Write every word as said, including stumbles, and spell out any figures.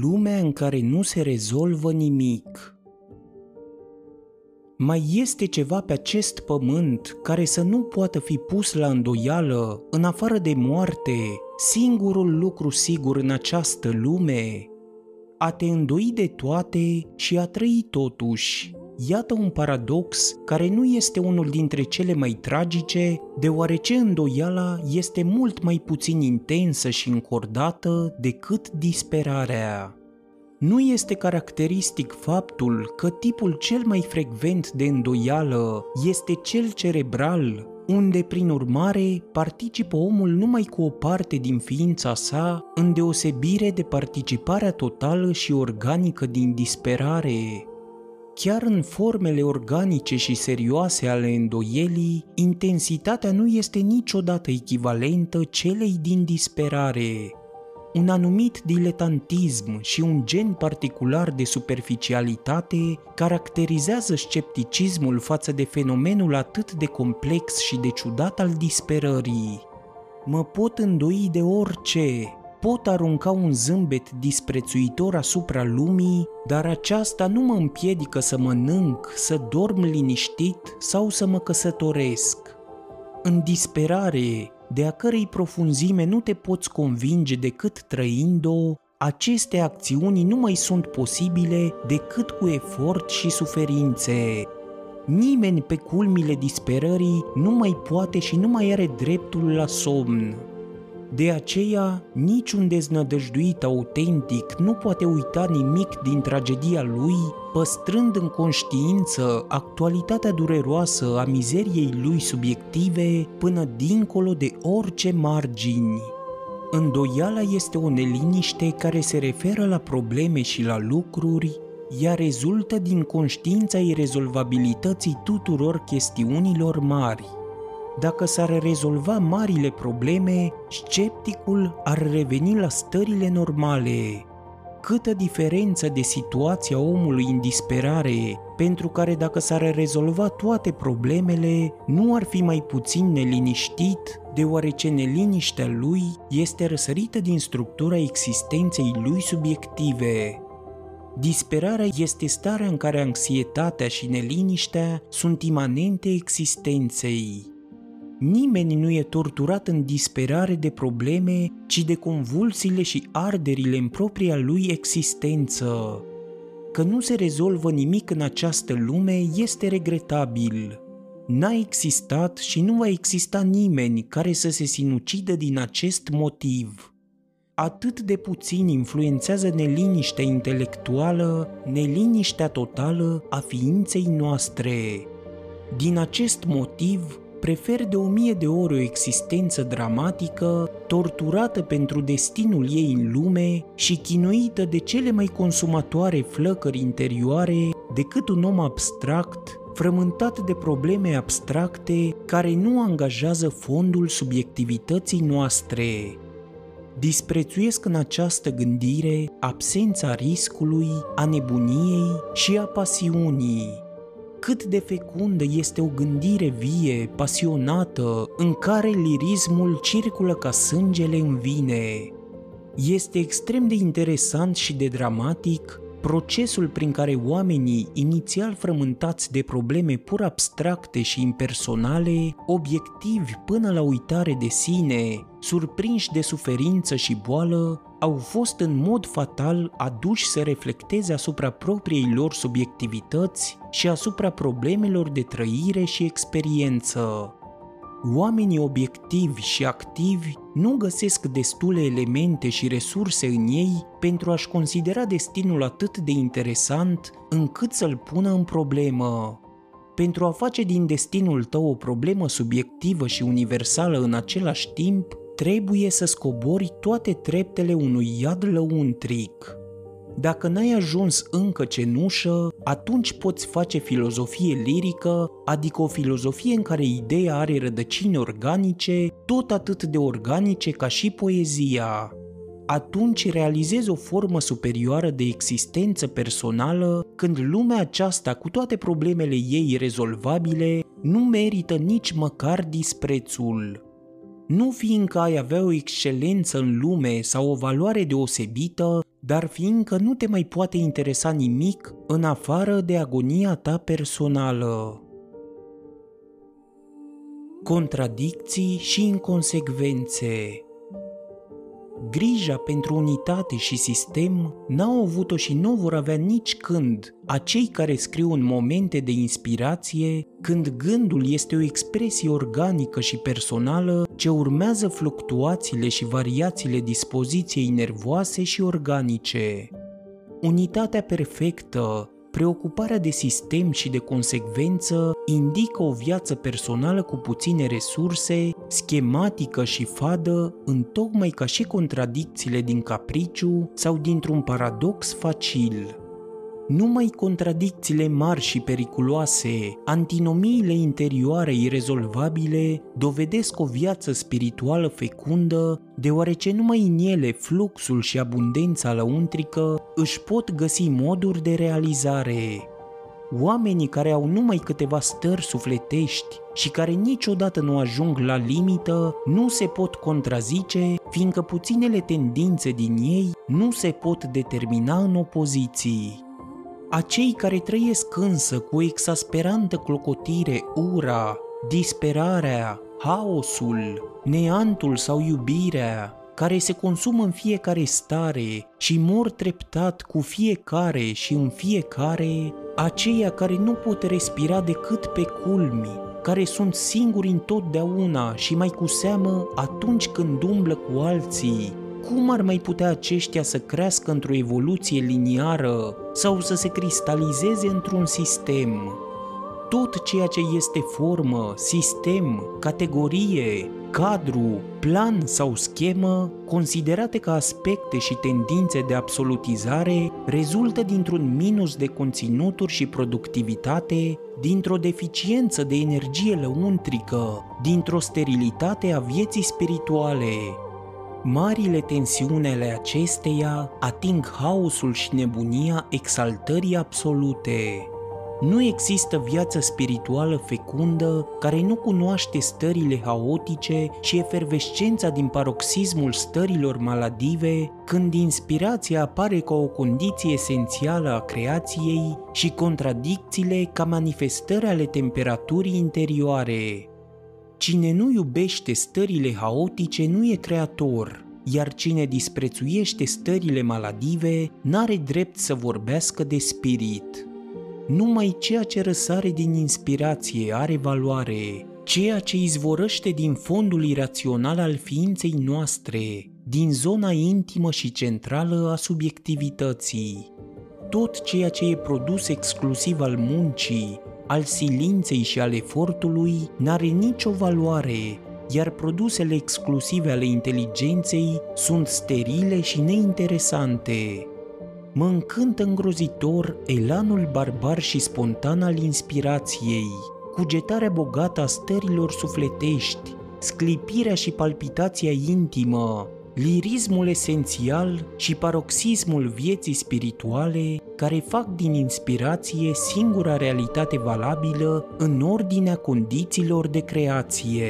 lumea în care nu se rezolvă nimic. Mai este ceva pe acest pământ care să nu poată fi pus la îndoială, în afară de moarte, singurul lucru sigur în această lume? A te îndoi de toate și a trăi totuși. Iată un paradox care nu este unul dintre cele mai tragice, deoarece îndoiala este mult mai puțin intensă și încordată decât disperarea. Nu este caracteristic faptul că tipul cel mai frecvent de îndoială este cel cerebral, unde, prin urmare, participă omul numai cu o parte din ființa sa, în deosebire de participarea totală și organică din disperare. Chiar în formele organice și serioase ale îndoielii, intensitatea nu este niciodată echivalentă celei din disperare. Un anumit diletantism și un gen particular de superficialitate caracterizează scepticismul față de fenomenul atât de complex și de ciudat al disperării. Mă pot îndoi de orice, pot arunca un zâmbet disprețuitor asupra lumii, dar aceasta nu mă împiedică să mănânc, să dorm liniștit sau să mă căsătoresc. În disperare, de a cărei profunzime nu te poți convinge decât trăind-o, aceste acțiuni nu mai sunt posibile decât cu efort și suferințe. Nimeni pe culmile disperării nu mai poate și nu mai are dreptul la somn. De aceea, niciun deznădăjduit autentic nu poate uita nimic din tragedia lui, păstrând în conștiință actualitatea dureroasă a mizeriei lui subiective până dincolo de orice margini. Îndoiala este o neliniște care se referă la probleme și la lucruri, ea rezultă din conștiința irezolvabilității tuturor chestiunilor mari. Dacă s-ar rezolva marile probleme, scepticul ar reveni la stările normale. Câtă diferență de situația omului în disperare, pentru care dacă s-ar rezolva toate problemele, nu ar fi mai puțin neliniștit, deoarece neliniștea lui este răsărită din structura existenței lui subiective. Disperarea este starea în care anxietatea și neliniștea sunt imanente existenței. Nimeni nu e torturat în disperare de probleme, ci de convulsiile și arderile în propria lui existență. Că nu se rezolvă nimic în această lume este regretabil. N-a existat și nu va exista nimeni care să se sinucidă din acest motiv. Atât de puțin influențează neliniștea intelectuală, neliniștea totală a ființei noastre. Din acest motiv, prefer de o mie de ori o existență dramatică, torturată pentru destinul ei în lume și chinuită de cele mai consumatoare flăcări interioare, decât un om abstract, frământat de probleme abstracte care nu angajează fondul subiectivității noastre. Disprețuiesc în această gândire absența riscului, a nebuniei și a pasiunii. Cât de fecundă este o gândire vie, pasionată, în care lirismul circulă ca sângele în vine. Este extrem de interesant și de dramatic procesul prin care oamenii, inițial frământați de probleme pur abstracte și impersonale, obiectivi până la uitare de sine, surprinși de suferință și boală, au fost în mod fatal aduși să reflecteze asupra propriei lor subiectivități și asupra problemelor de trăire și experiență. Oamenii obiectivi și activi nu găsesc destule elemente și resurse în ei pentru a-și considera destinul atât de interesant încât să-l pună în problemă. Pentru a face din destinul tău o problemă subiectivă și universală în același timp, trebuie să scobori toate treptele unui iad lăuntric. Dacă n-ai ajuns încă cenușă, atunci poți face filozofie lirică, adică o filozofie în care ideea are rădăcini organice, tot atât de organice ca și poezia. Atunci realizezi o formă superioară de existență personală, când lumea aceasta, cu toate problemele ei rezolvabile, nu merită nici măcar disprețul. nu fiindcă ai avea o excelență în lume sau o valoare deosebită, dar fiindcă nu te mai poate interesa nimic în afară de agonia ta personală. Contradicții și inconsecvențe. Grija pentru unitate și sistem n-au avut-o și nu vor avea nici când acei care scriu în momente de inspirație, când gândul este o expresie organică și personală ce urmează fluctuațiile și variațiile dispoziției nervoase și organice. Unitatea perfectă, preocuparea de sistem și de consecvență indică o viață personală cu puține resurse, schematică și fadă, întocmai ca și contradicțiile din capriciu sau dintr-un paradox facil. Numai contradicțiile mari și periculoase, antinomiile interioare irezolvabile, dovedesc o viață spirituală fecundă, deoarece numai în ele fluxul și abundența lăuntrică își pot găsi moduri de realizare. Oamenii care au numai câteva stări sufletești și care niciodată nu ajung la limită nu se pot contrazice, fiindcă puținele tendințe din ei nu se pot determina în opoziții. Acei care trăiesc însă cu o exasperantă clocotire ura, disperarea, haosul, neantul sau iubirea, care se consumă în fiecare stare și mor treptat cu fiecare și în fiecare, aceia care nu pot respira decât pe culmi, care sunt singuri întotdeauna și mai cu seamă atunci când umblă cu alții, cum ar mai putea aceștia să crească într-o evoluție liniară sau să se cristalizeze într-un sistem? Tot ceea ce este formă, sistem, categorie, cadru, plan sau schemă, considerate ca aspecte și tendințe de absolutizare, rezultă dintr-un minus de conținuturi și productivitate, dintr-o deficiență de energie lăuntrică, dintr-o sterilitate a vieții spirituale. Marile tensiuni ale acesteia ating haosul și nebunia exaltării absolute. Nu există viață spirituală fecundă care nu cunoaște stările haotice și efervescența din paroxismul stărilor maladive, când inspirația apare ca o condiție esențială a creației și contradicțiile ca manifestări ale temperaturii interioare. Cine nu iubește stările haotice nu e creator, iar cine disprețuiește stările maladive n-are drept să vorbească de spirit. Numai ceea ce răsare din inspirație are valoare, ceea ce izvorăște din fondul irațional al ființei noastre, din zona intimă și centrală a subiectivității. Tot ceea ce e produs exclusiv al muncii, al silinței și al efortului n-are nicio valoare, iar produsele exclusive ale inteligenței sunt sterile și neinteresante. Mă încântă îngrozitor elanul barbar și spontan al inspirației, cugetarea bogată a stărilor sufletești, sclipirea și palpitația intimă, lirismul esențial și paroxismul vieții spirituale, care fac din inspirație singura realitate valabilă în ordinea condițiilor de creație.